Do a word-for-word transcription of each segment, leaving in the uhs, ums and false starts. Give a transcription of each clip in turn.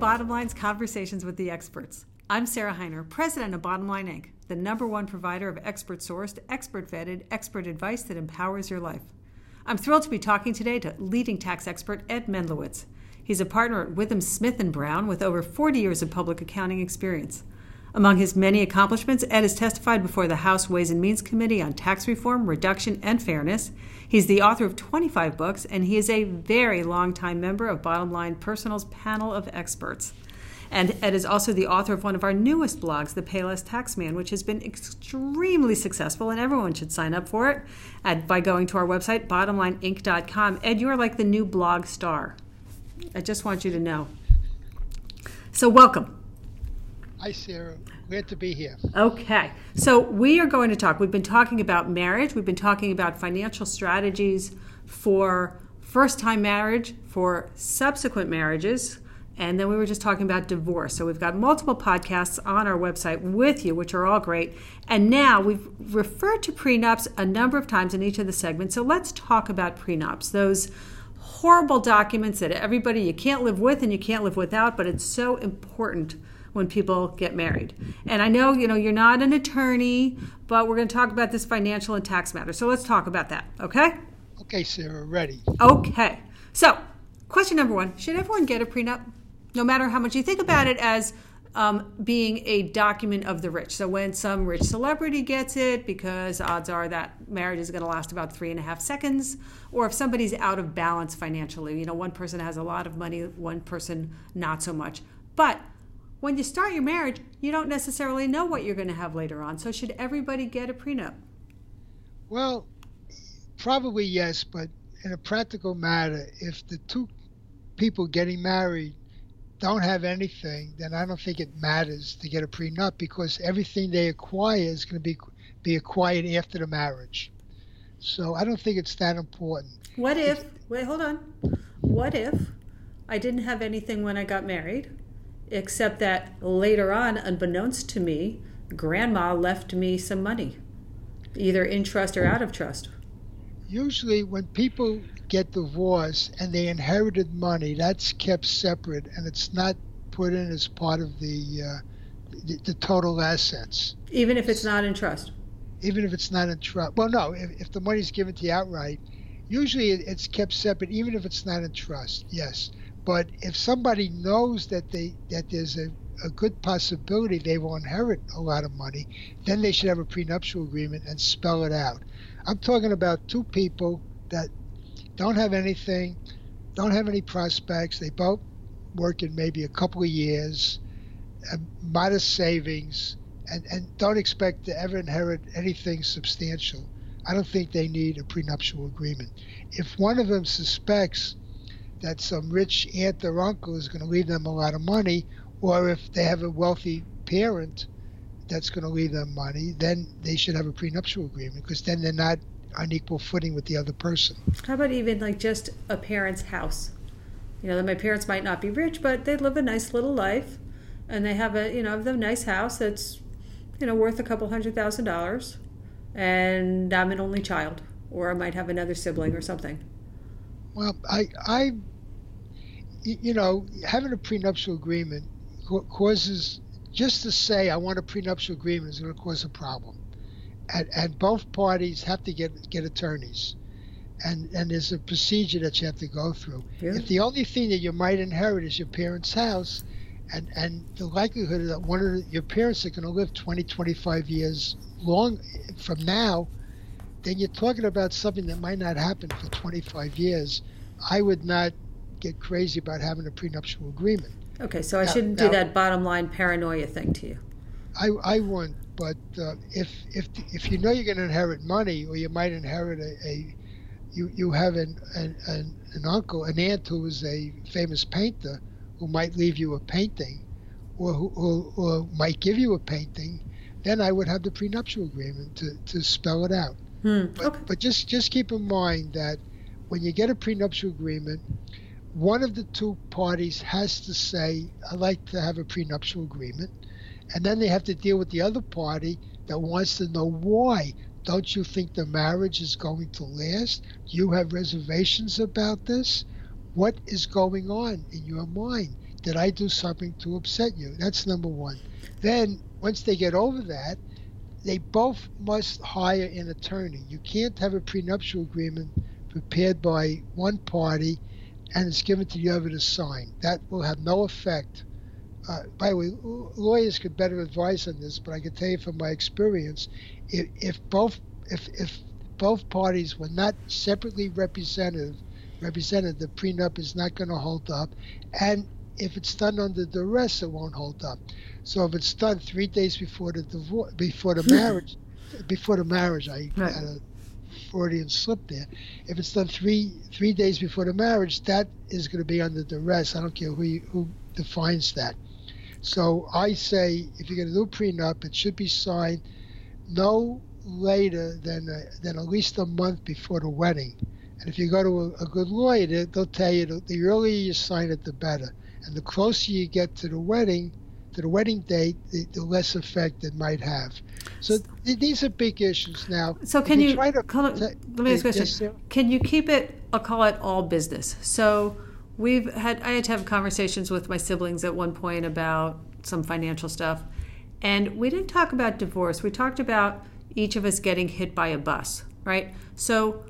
Bottom Line's Conversations with the Experts. I'm Sarah Heiner, president of Bottom Line Incorporated, the number one provider of expert-sourced, expert-vetted, expert advice that empowers your life. I'm thrilled to be talking today to leading tax expert Ed Mendlowitz. He's a partner at Withum Smith and Brown with over forty years of public accounting experience. Among his many accomplishments, Ed has testified before the House Ways and Means Committee on tax reform, reduction, and fairness. He's the author of twenty-five books, and he is a very long-time member of Bottom Line Personal's panel of experts. And Ed is also the author of one of our newest blogs, The Pay Less Tax Man, which has been extremely successful, and everyone should sign up for it at, by going to our website, Bottom Line Inc dot com. Ed, you are like the new blog star. I just want you to know. So welcome. Hi, Sarah. Glad to be here. Okay. So we are going to talk. We've been talking about marriage. We've been talking about financial strategies for first-time marriage, for subsequent marriages, and then we were just talking about divorce. So we've got multiple podcasts on our website with you, which are all great. And now we've referred to prenups a number of times in each of the segments. So let's talk about prenups, those horrible documents that everybody, you can't live with and you can't live without, but it's so important when people get married. And I know, you know, you're not an attorney, but we're going to talk about this financial and tax matter. So let's talk about that, okay? Okay, Sarah, ready. Okay. So question number one, should everyone get a prenup? No matter how much you think about it as um, being a document of the rich. So when some rich celebrity gets it, because odds are that marriage is going to last about three and a half seconds, or if somebody's out of balance financially, you know, one person has a lot of money, one person not so much. But when you start your marriage, you don't necessarily know what you're going to have later on. So should everybody get a prenup? Well, probably yes, but in a practical matter, if the two people getting married don't have anything, then I don't think it matters to get a prenup because everything they acquire is going to be be acquired after the marriage. So I don't think it's that important. What if, if wait, hold on. What if I didn't have anything when I got married? Except that later on, unbeknownst to me, grandma left me some money, either in trust or out of trust. Usually when people get divorced and they inherited money, that's kept separate and it's not put in as part of the, uh, the, the total assets. Even if it's not in trust? Even if it's not in trust. Well, no, if, if the money's given to you outright, usually it's kept separate, even if it's not in trust, yes. But if somebody knows that they that there's a, a good possibility they will inherit a lot of money, then they should have a prenuptial agreement and spell it out. I'm talking about two people that don't have anything, don't have any prospects. They both work in maybe a couple of years, modest savings, and, and don't expect to ever inherit anything substantial. I don't think they need a prenuptial agreement. If one of them suspects that some rich aunt or uncle is going to leave them a lot of money, or if they have a wealthy parent that's going to leave them money, then they should have a prenuptial agreement because then they're not on equal footing with the other person. How about even like just a parent's house? You know, that my parents might not be rich, but they live a nice little life and they have a, you know, have a nice house that's, you know, worth a couple hundred thousand dollars and I'm an only child or I might have another sibling or something. Well, I, I, you know, having a prenuptial agreement causes, just to say I want a prenuptial agreement is going to cause a problem. And, and both parties have to get get attorneys. And and there's a procedure that you have to go through. Yeah. If the only thing that you might inherit is your parents' house, and, and the likelihood that one of the, your parents are going to live twenty, twenty-five years long from now, then you're talking about something that might not happen for twenty-five years. I would not get crazy about having a prenuptial agreement. Okay, so I now, shouldn't do now, that bottom line paranoia thing to you. I, I wouldn't, but uh, if if if you know you're going to inherit money, or you might inherit a, a you you have an an, an an uncle, an aunt who is a famous painter, who might leave you a painting, or who or, or might give you a painting, then I would have the prenuptial agreement to, to spell it out. Hmm. But, okay. but just, just keep in mind that when you get a prenuptial agreement, one of the two parties has to say, I'd like to have a prenuptial agreement. And then they have to deal with the other party that wants to know why. Don't you think the marriage is going to last? Do you have reservations about this? What is going on in your mind? did I do something to upset you? That's number one. Then once they get over that, they both must hire an attorney. You can't have a prenuptial agreement prepared by one party and it's given to the other to sign. That will have no effect. Uh, by the way, lawyers could better advise on this, but I can tell you from my experience, if, if both if if both parties were not separately represented, represented, the prenup is not going to hold up, and if it's done under duress, it won't hold up. So if it's done three days before the divorce, before the marriage, before the marriage, I right. had a Freudian slip there. If it's done three three days before the marriage, that is going to be under duress. I don't care who you, who defines that. So I say, if you're going to do a prenup, it should be signed no later than a, than at least a month before the wedding. And if you go to a, a good lawyer, they'll tell you the, the earlier you sign it, the better. And the closer you get to the wedding, to the wedding date, the, the less effect it might have. So th- these are big issues now. So can you, you try to, call it, let me ask a question. Just, can you keep it, I'll call it all business. So we've had, I had to have conversations with my siblings at one point about some financial stuff. And we didn't talk about divorce. We talked about each of us getting hit by a bus, right? So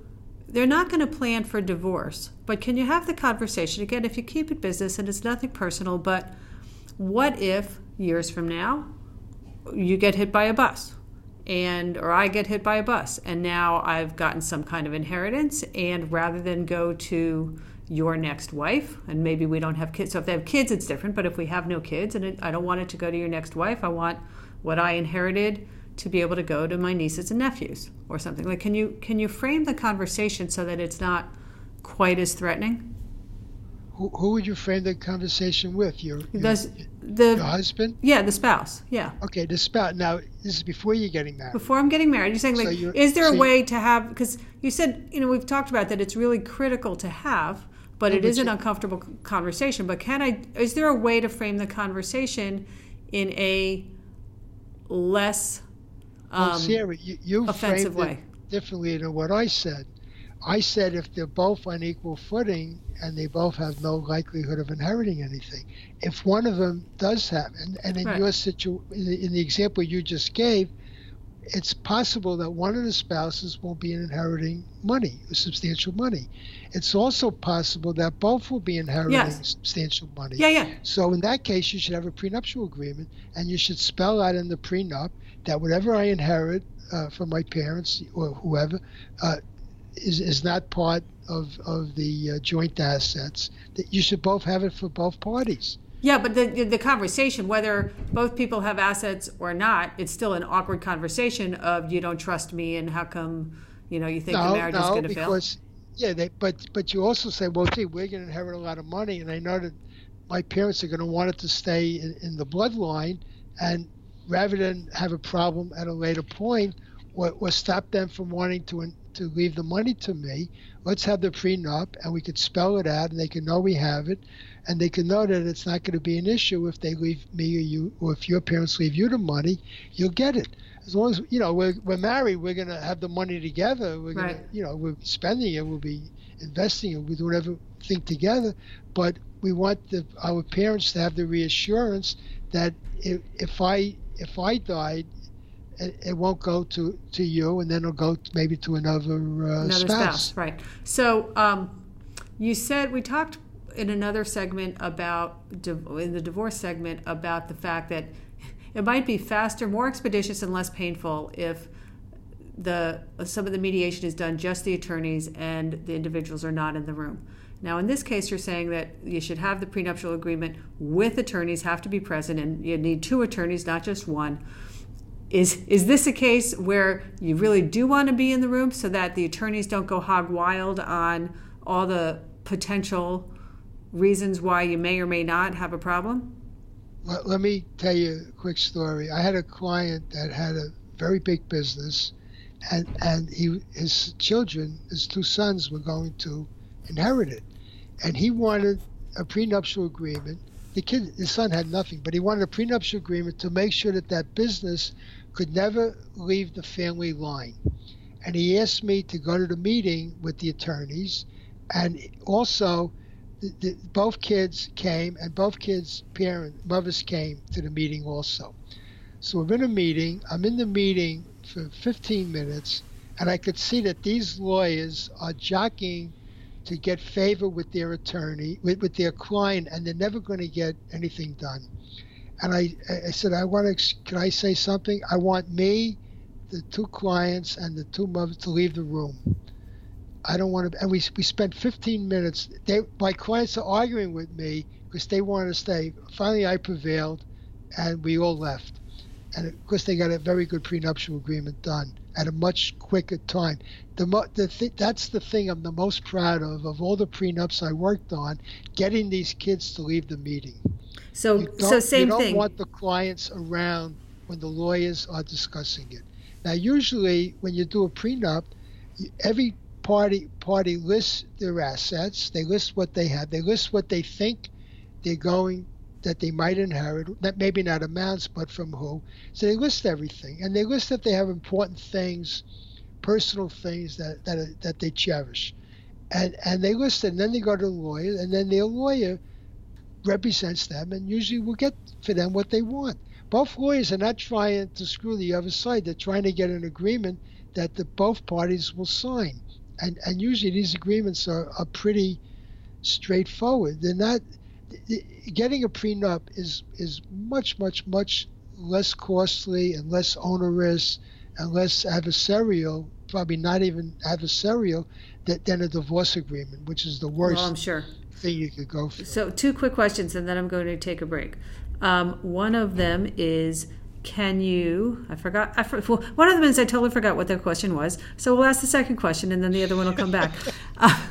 they're not going to plan for divorce, but can you have the conversation again if you keep it business and it's nothing personal, but what if years from now you get hit by a bus and or I get hit by a bus and now I've gotten some kind of inheritance, and rather than go to your next wife, and maybe we don't have kids, so if they have kids it's different, but if we have no kids and it, I don't want it to go to your next wife, I want what I inherited to be able to go to my nieces and nephews or something. Like, can you can you frame the conversation so that it's not quite as threatening? Who, who would you frame the conversation with? Your, your, Does the, your husband? Yeah, the spouse, yeah. Okay, the spouse. Now, this is before you're getting married. Before I'm getting married. You're saying, like, so is there so a way to have, because you said, you know, we've talked about that it's really critical to have, but it is an uncomfortable conversation. But can I, is there a way to frame the conversation in a less Um, well, Sarah, you, you framed way. it differently than what I said. I said if they're both on equal footing and they both have no likelihood of inheriting anything, if one of them does have, and, and in right. your situ, in the, in the example you just gave, it's possible that one of the spouses won't be inheriting money, substantial money. It's also possible that both will be inheriting yes. substantial money. Yeah, yeah. So in that case, you should have a prenuptial agreement, and you should spell out in the prenup that whatever I inherit uh, from my parents or whoever uh, is is not part of of the uh, joint assets. That you should both have it for both parties. Yeah, but the the conversation, whether both people have assets or not, it's still an awkward conversation of you don't trust me and how come, you know, you think no, the marriage no, is going to fail. Yeah, they, but but you also say, well, gee, we're going to inherit a lot of money, and I know that my parents are going to want it to stay in, in the bloodline, and rather than have a problem at a later point or, or stop them from wanting to to leave the money to me, let's have the prenup, and we could spell it out, and they can know we have it, and they can know that it's not going to be an issue if they leave me or you, or if your parents leave you the money, you'll get it. As long as, you know, we're, we're married, we're going to have the money together. We're going right. to, you know, we're spending it, we'll be investing it, we'll do whatever thing together. But we want the, our parents to have the reassurance that if, if I if I died, it, it won't go to, to you, and then it'll go maybe to another, uh, another spouse. Another spouse, right. So um, you said, we talked in another segment about, in the divorce segment, about the fact that it might be faster, more expeditious, and less painful if the some of the mediation is done just the attorneys and the individuals are not in the room. Now, in this case, you're saying that you should have the prenuptial agreement with attorneys, have to be present, and you need two attorneys, not just one. Is is this a case where you really do want to be in the room so that the attorneys don't go hog wild on all the potential reasons why you may or may not have a problem? Let me tell you a quick story. I had a client that had a very big business, and and he his children, his two sons, were going to inherit it, and he wanted a prenuptial agreement. The kid, his son, had nothing, but he wanted a prenuptial agreement to make sure that that business could never leave the family line. And he asked me to go to the meeting with the attorneys, and also the, the, both kids came, and both kids' parents, mothers came to the meeting also. So we're in a meeting. I'm in the meeting for fifteen minutes, and I could see that these lawyers are jockeying to get favor with their attorney, with, with their client, and they're never going to get anything done. And I, I said, I want to, can I say something? I want me, the two clients, and the two mothers to leave the room. I don't want to, and we, we spent fifteen minutes. They, my clients are arguing with me because they wanted to stay. Finally, I prevailed, and we all left. And of course, they got a very good prenuptial agreement done at a much quicker time. The, mo the th That's the thing I'm the most proud of, of all the prenups I worked on, getting these kids to leave the meeting. So, so same thing. You don't want the clients around when the lawyers are discussing it. Now, usually when you do a prenup, every party party lists their assets. They list what they have. They list what they think they're going that they might inherit, that maybe not amounts, but from who. So they list everything, and they list that they have important things, personal things that that, are, that they cherish, and and they list it, and then they go to the lawyer, and then their lawyer represents them, and usually will get for them what they want. Both lawyers are not trying to screw the other side. They're trying to get an agreement that the both parties will sign, and and usually these agreements are, are pretty straightforward. They're not. Getting a prenup is is much much much less costly and less onerous and less adversarial, probably not even adversarial, that, than a divorce agreement, which is the worst well, I'm sure. thing you could go for. So two quick questions, and then I'm going to take a break. Um, one of them is, can you? I forgot. I for, well, one of them is I totally forgot what their question was. So we'll ask the second question, and then the other one will come back. uh,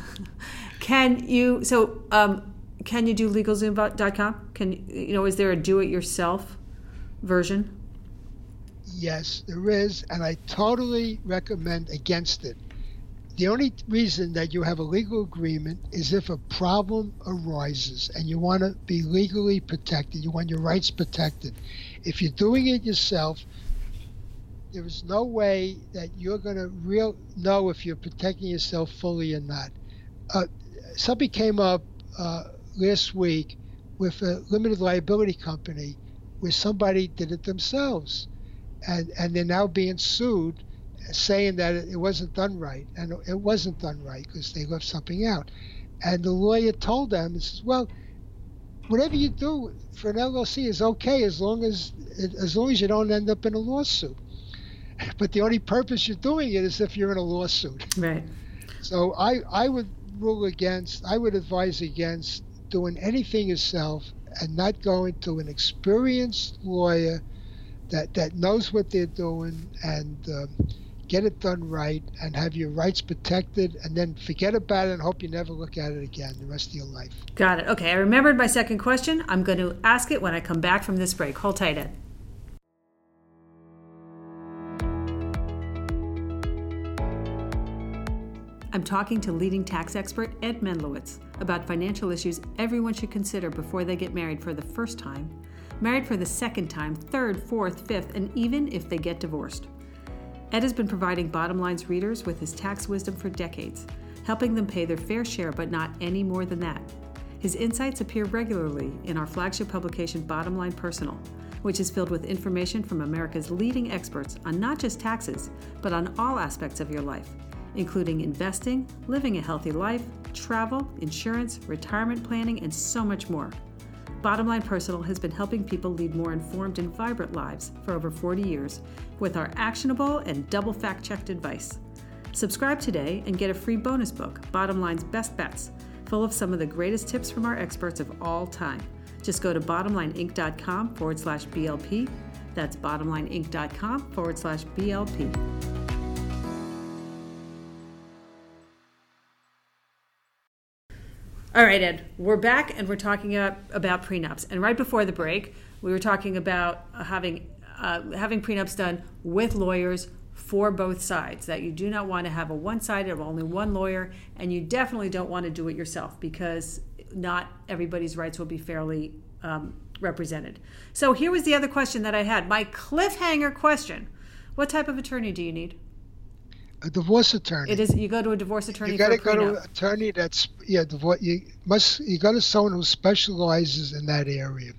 can you? So. Um, Can you do LegalZoom dot com? Can you know? Is there a do-it-yourself version? Yes, there is, and I totally recommend against it. The only reason that you have a legal agreement is if a problem arises and you want to be legally protected. You want your rights protected. If you're doing it yourself, there is no way that you're going to real know if you're protecting yourself fully or not. Uh, something came up Uh, last week with a limited liability company where somebody did it themselves, and and they're now being sued saying that it wasn't done right, and it wasn't done right because they left something out. And the lawyer told them, he says, well, whatever you do for an L L C is okay as long as as long as you don't end up in a lawsuit, but the only purpose you're doing it is if you're in a lawsuit, right? So I I would rule against, I would advise against doing anything yourself, and not going to an experienced lawyer that, that knows what they're doing, and um, get it done right and have your rights protected, and then forget about it and hope you never look at it again the rest of your life. Got it. Okay, I remembered my second question. I'm going to ask it when I come back from this break. Hold tight, Ed. I'm talking to leading tax expert Ed Mendlowitz about financial issues everyone should consider before they get married for the first time, married for the second time, third, fourth, fifth, and even if they get divorced. Ed has been providing Bottom Line's readers with his tax wisdom for decades, helping them pay their fair share but not any more than that. His insights appear regularly in our flagship publication Bottom Line Personal, which is filled with information from America's leading experts on not just taxes, but on all aspects of your life, including investing, living a healthy life, travel, insurance, retirement planning, and so much more. Bottom Line Personal has been helping people lead more informed and vibrant lives for over forty years with our actionable and double fact-checked advice. Subscribe today and get a free bonus book, Bottom Line's Best Bets, full of some of the greatest tips from our experts of all time. Just go to BottomLineInc.com forward slash BLP. That's BottomLineInc.com forward slash BLP. All right, Ed, we're back, and we're talking about, about prenups. And right before the break, we were talking about having uh, having prenups done with lawyers for both sides, that you do not want to have a one-sided of only one lawyer, and you definitely don't want to do it yourself because not everybody's rights will be fairly um, represented. So here was the other question that I had, my cliffhanger question. What type of attorney do you need? a divorce attorney. It is. You go to a divorce attorney. You got to go to an attorney that's yeah. Divorce. You must. You go to someone who specializes in that area.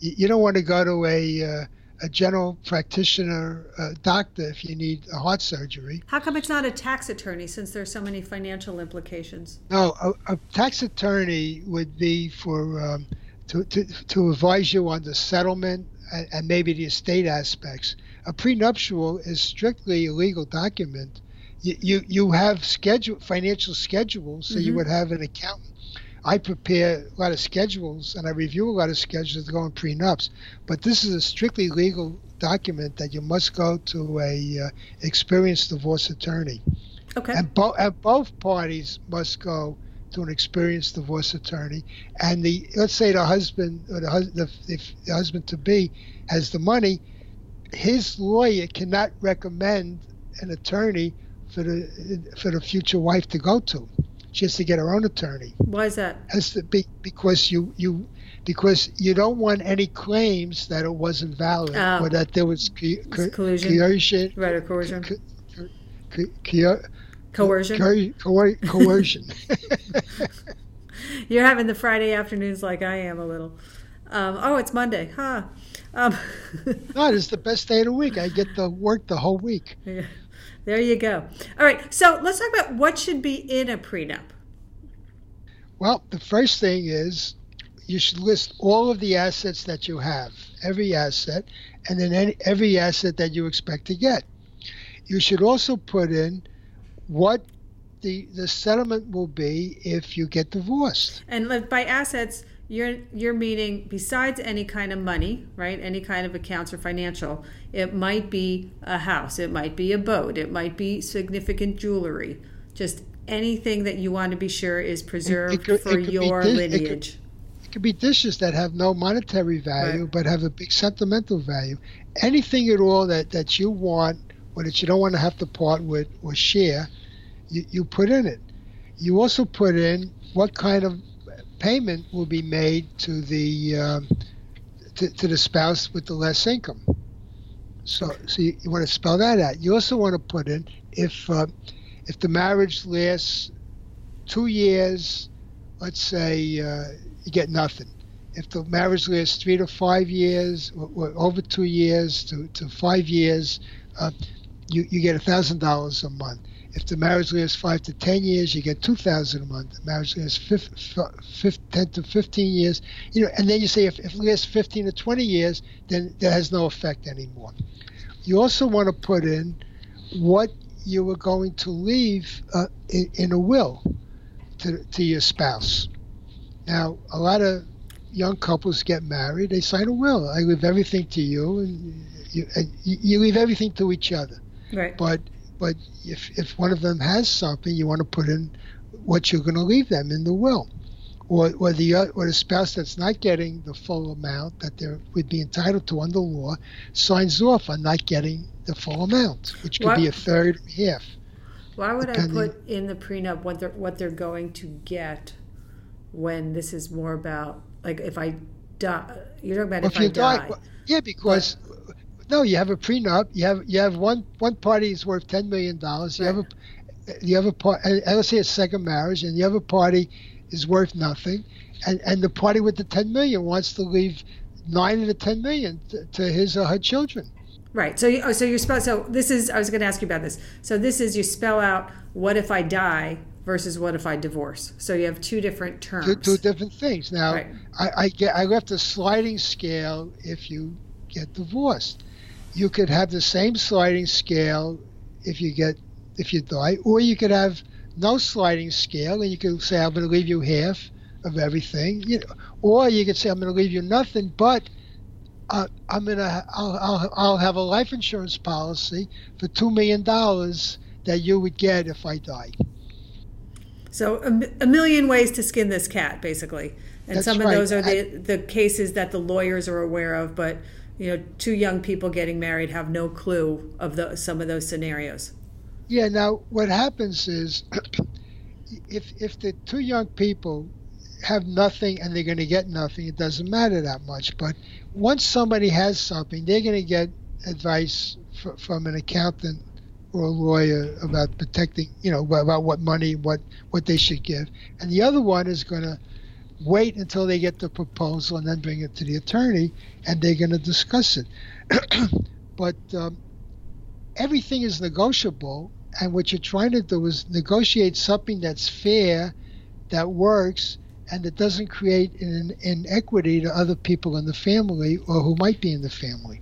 You, you don't want to go to a uh, a general practitioner uh, doctor if you need a heart surgery. How come it's not a tax attorney, since there's so many financial implications? No, a, a tax attorney would be for um, to, to to advise you on the settlement and, and maybe the estate aspects. A prenuptial is strictly a legal document. You you, you have schedule financial schedules, so mm-hmm. you would have an accountant. I prepare a lot of schedules, and I review a lot of schedules that go in prenups. But this is a strictly legal document that you must go to a uh, experienced divorce attorney. Okay. And, bo- and both parties must go to an experienced divorce attorney. And the let's say the husband or the, hus- the, if the husband-to-be has the money, his lawyer cannot recommend an attorney for the for the future wife to go to. She has to get her own attorney. Why is that? Has to be because you, you because you don't want any claims that it wasn't valid um, or that there was co- co- collusion, coercion, right, or coercion, co- co- co- co- coercion, co- co- co- coercion. You're having the Friday afternoons like I am a little. Um, oh, it's Monday, huh? Um. No, it's the best day of the week. I get to work the whole week. Yeah. There you go. All right, so let's talk about what should be in a prenup. Well, the first thing is you should list all of the assets that you have, every asset, and then any, every asset that you expect to get. You should also put in what the the settlement will be if you get divorced. And by assets, you're you're meaning besides any kind of money, right? Any kind of accounts or financial. It might be a house, it might be a boat, it might be significant jewelry. Just anything that you want to be sure is preserved it, it could, for it could your dish, lineage. It could, it could be dishes that have no monetary value, right, but have a big sentimental value. Anything at all that, that you want or that you don't want to have to part with or share, you, you put in it. You also put in what kind of payment will be made to the um, to, to the spouse with the less income. So, so you, you want to spell that out. You also want to put in if uh, if the marriage lasts two years, let's say uh, you get nothing. If the marriage lasts three to five years, or, or over two years to, to five years, uh, you you get a thousand dollars a month. If the marriage lasts five to ten years, you get two thousand a month. The marriage lasts ten to fifteen years, you know. And then you say if, if it lasts fifteen to twenty years, then that has no effect anymore. You also want to put in what you were going to leave uh, in, in a will to to your spouse. Now, a lot of young couples get married; they sign a will. I leave everything to you, and you, and you leave everything to each other. Right, but. But if if one of them has something, you want to put in what you're going to leave them in the will, or or the or the spouse that's not getting the full amount that they would be entitled to under law signs off on not getting the full amount, which could what, be a third or half. Why would depending. I put in the prenup what they're what they're going to get when this is more about like if I die? You're talking about well, if, if you I die. die. Well, yeah, because. But, No, you have a prenup. You have you have one one party is worth ten million dollars. You right. have a you have a part. Let's say a second marriage, and the other party is worth nothing, and and the party with the ten million wants to leave nine of the ten million to, to his or her children. Right. So you, oh, so you spell. So this is. I was going to ask you about this. So this is you spell out what if I die versus what if I divorce. So you have two different terms. Two, two different things. Now right. I, I get I left a sliding scale if you get divorced. You could have the same sliding scale if you get if you die, or you could have no sliding scale, and you could say I'm going to leave you half of everything, you know, or you could say I'm going to leave you nothing, but uh, I'm going to I'll, I'll I'll have a life insurance policy for two million dollars that you would get if I died. So a, a million ways to skin this cat, basically, and That's some right. of those are the I, the cases that the lawyers are aware of, but. You know, two young people getting married have no clue of the, some of those scenarios. Yeah. Now, what happens is, if if the two young people have nothing and they're going to get nothing, it doesn't matter that much. But once somebody has something, they're going to get advice f- from an accountant or a lawyer about protecting, you know, about what money, what, what they should give. And the other one is going to wait until they get the proposal and then bring it to the attorney, and they're going to discuss it. But um, everything is negotiable, and what you're trying to do is negotiate something that's fair, that works, and that doesn't create an inequity to other people in the family or who might be in the family.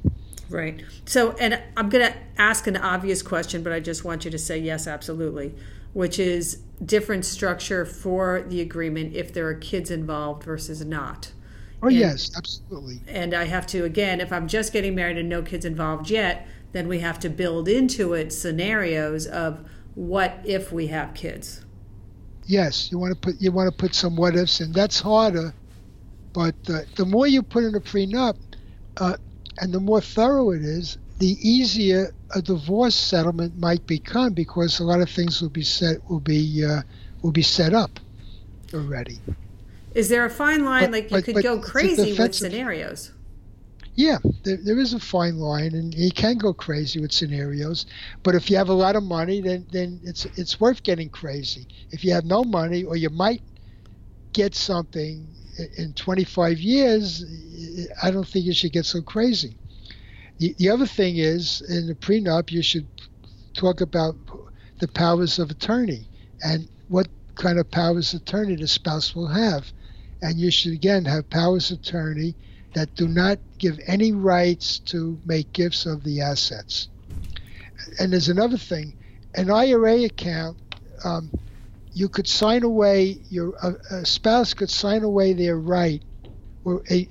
Right. So, and I'm going to ask an obvious question, but I just want you to say yes, absolutely, which is different structure for the agreement if there are kids involved versus not. Oh, and, yes, absolutely. And I have to, again, if I'm just getting married and no kids involved yet, then we have to build into it scenarios of what if we have kids. Yes, you want to put you want to put some what ifs in. That's harder, but uh, the more you put in a prenup, uh, and the more thorough it is, the easier a divorce settlement might become, because a lot of things will be set will be uh, will be set up already. Is there a fine line? But, like you but, could but go crazy with scenarios. Yeah, there, there is a fine line, and you can go crazy with scenarios. But if you have a lot of money, then then it's it's worth getting crazy. If you have no money, or you might get something in twenty-five years, I don't think you should get so crazy. The, the other thing is, in the prenup, you should talk about the powers of attorney and what kind of powers of attorney the spouse will have. And you should, again, have powers of attorney that do not give any rights to make gifts of the assets. And there's another thing. An I R A account, um, you could sign away, your uh, a spouse could sign away their right, or a,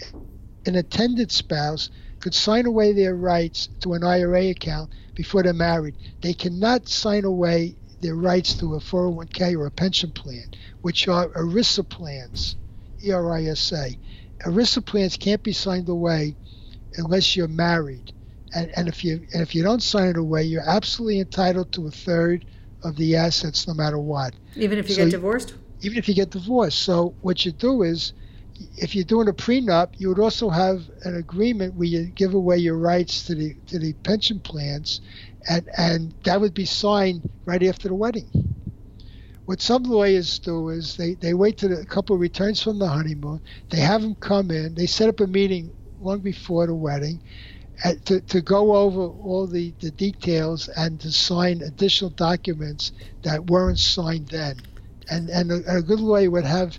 an intended spouse could sign away their rights to an I R A account before they're married. They cannot sign away their rights to a four oh one k or a pension plan, which are ERISA plans, E R I S A. ERISA plans can't be signed away unless you're married, and and if you and if you don't sign it away, you're absolutely entitled to a third of the assets, no matter what. Even if you so, get divorced. Even if you get divorced. So what you do is, if you're doing a prenup, you would also have an agreement where you give away your rights to the to the pension plans, and and that would be signed right after the wedding. What some lawyers do is they, they wait till a couple returns from the honeymoon. They have them come in. They set up a meeting long before the wedding at, to, to go over all the, the details and to sign additional documents that weren't signed then. And and a, a good lawyer would have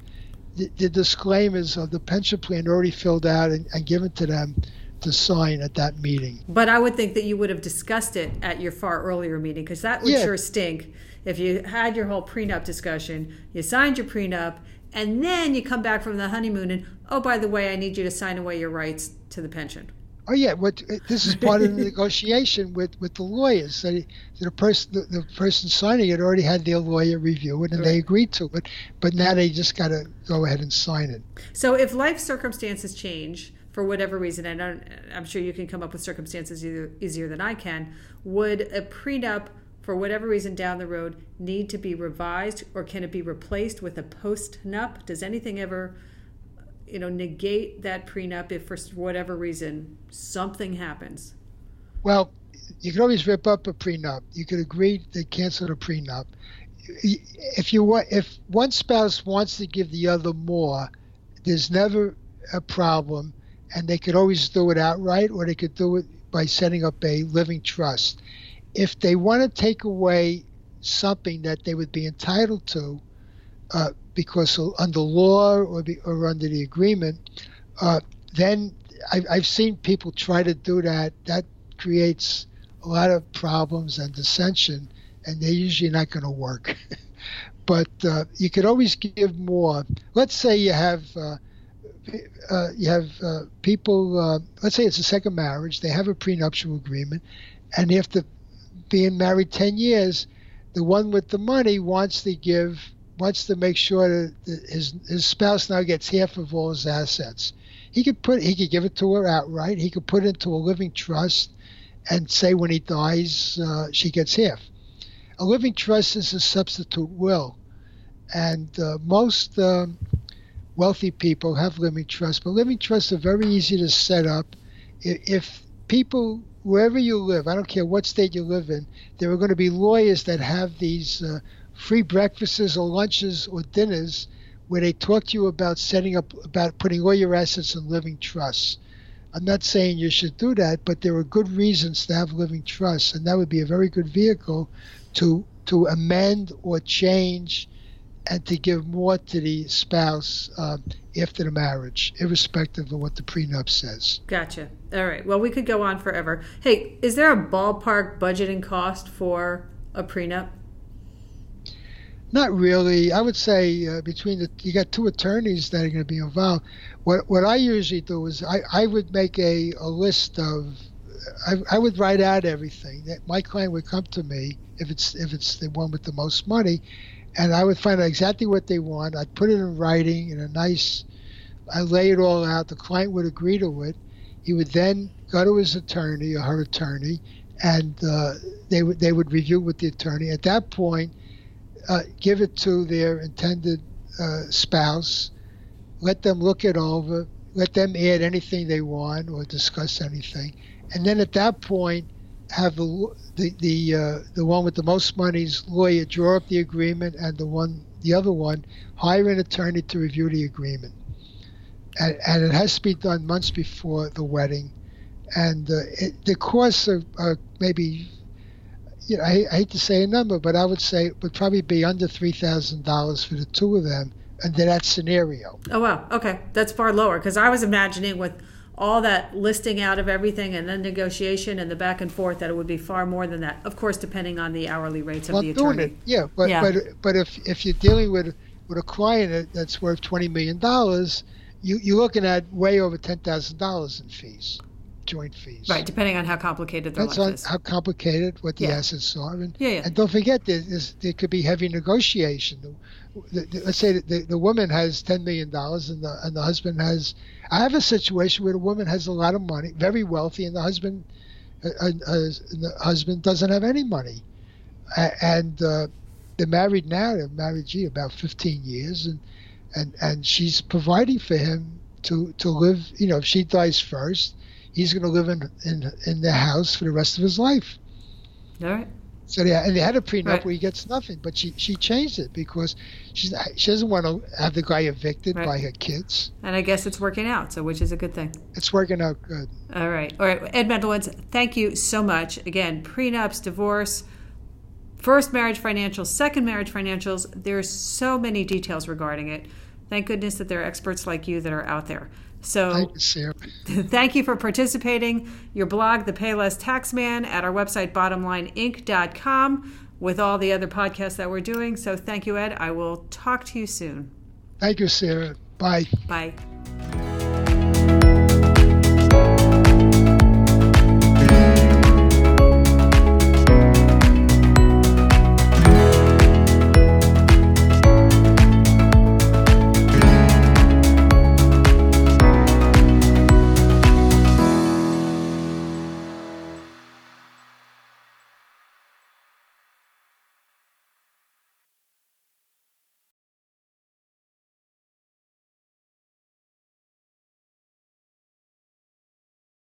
the, the disclaimers of the pension plan already filled out and, and given to them to sign at that meeting. But I would think that you would have discussed it at your far earlier meeting, because that would yeah. sure stink if you had your whole prenup discussion, you signed your prenup, and then you come back from the honeymoon and, oh, by the way, I need you to sign away your rights to the pension. Oh, yeah. What, this is part of the negotiation with, with the lawyers. So the person the, the person signing it already had their lawyer review it, and right. they agreed to it, but now they just got to go ahead and sign it. So if life circumstances change, for whatever reason, and I'm sure you can come up with circumstances either, easier than I can, would a prenup, for whatever reason down the road, need to be revised, or can it be replaced with a post-nup? Does anything ever, you know, negate that prenup if for whatever reason something happens? Well, you could always rip up a prenup. You could agree to cancel a prenup. If you want, if one spouse wants to give the other more, there's never a problem. And they could always do it outright, or they could do it by setting up a living trust. If they want to take away something that they would be entitled to, uh, because under law or be, or under the agreement, uh, then I, I've seen people try to do that. That creates a lot of problems and dissension, and they're usually not going to work. But uh, you could always give more. Let's say you have... Uh, Uh, you have uh, people, uh, let's say it's a second marriage, they have a prenuptial agreement, and after being married ten years, the one with the money wants to give, wants to make sure that his his spouse now gets half of all his assets. He could put, he could give it to her outright, he could put it into a living trust and say when he dies, uh, she gets half. A living trust is a substitute will, and uh, most... Um, wealthy people have living trusts, but living trusts are very easy to set up. If people wherever you live, I don't care what state you live in, there are going to be lawyers that have these uh, free breakfasts or lunches or dinners where they talk to you about setting up, about putting all your assets in living trusts. I'm not saying you should do that, but there are good reasons to have living trusts, and that would be a very good vehicle to to amend or change and to give more to the spouse uh, after the marriage, irrespective of what the prenup says. Gotcha. All right. Well, we could go on forever. Hey, is there a ballpark budgeting cost for a prenup? Not really. I would say uh, between the, you got two attorneys that are going to be involved. What what I usually do is I, I would make a, a list of, I, I would write out everything that my client would come to me if it's if it's the one with the most money, and I would find out exactly what they want. I'd put it in writing in a nice, I lay it all out. The client would agree to it. He would then go to his attorney or her attorney, and uh, they would they would review with the attorney. At that point, Uh, give it to their intended uh, spouse, let them look it over, let them add anything they want or discuss anything, and then at that point have the the the, uh, the one with the most money's lawyer draw up the agreement, and the one the other one hire an attorney to review the agreement, and, and it has to be done months before the wedding, and uh, it, the costs are, are maybe. You know, I, I hate to say a number, but I would say it would probably be under three thousand dollars for the two of them under that scenario. Oh, wow. Okay. That's far lower, because I was imagining with all that listing out of everything and then negotiation and the back and forth that it would be far more than that, of course, depending on the hourly rates well, of the attorney. Doing it, yeah, but, yeah. But, but if, if you're dealing with, with a client that's worth twenty million dollars, you, you're looking at way over ten thousand dollars in fees. Joint fees. Right, depending on how complicated their life is. How complicated, what the yeah. assets are. And, yeah, yeah. and don't forget, there's, there could be heavy negotiation. The, the, let's say the, the woman has ten million dollars and the, and the husband has... I have a situation where the woman has a lot of money, very wealthy, and the husband uh, uh, the husband doesn't have any money. Uh, and uh, they're married now, they're married, gee, about fifteen years, and, and, and she's providing for him to, to live, you know, if she dies first, he's going to live in, in in the house for the rest of his life. All right. So they, and they had a prenup right. where he gets nothing, but she, she changed it because she's, she doesn't want to have the guy evicted right. by her kids. And I guess it's working out, so which is a good thing. It's working out good. All right. All right. Ed Mendlowitz, thank you so much. Again, prenups, divorce, first marriage financials, second marriage financials. There's so many details regarding it. Thank goodness that there are experts like you that are out there. So thank you, Sarah. Thank you for participating. Your blog, The Pay Less Tax Man, at our website, bottom line inc dot com, with all the other podcasts that we're doing. So thank you, Ed. I will talk to you soon. Thank you, Sarah. Bye. Bye.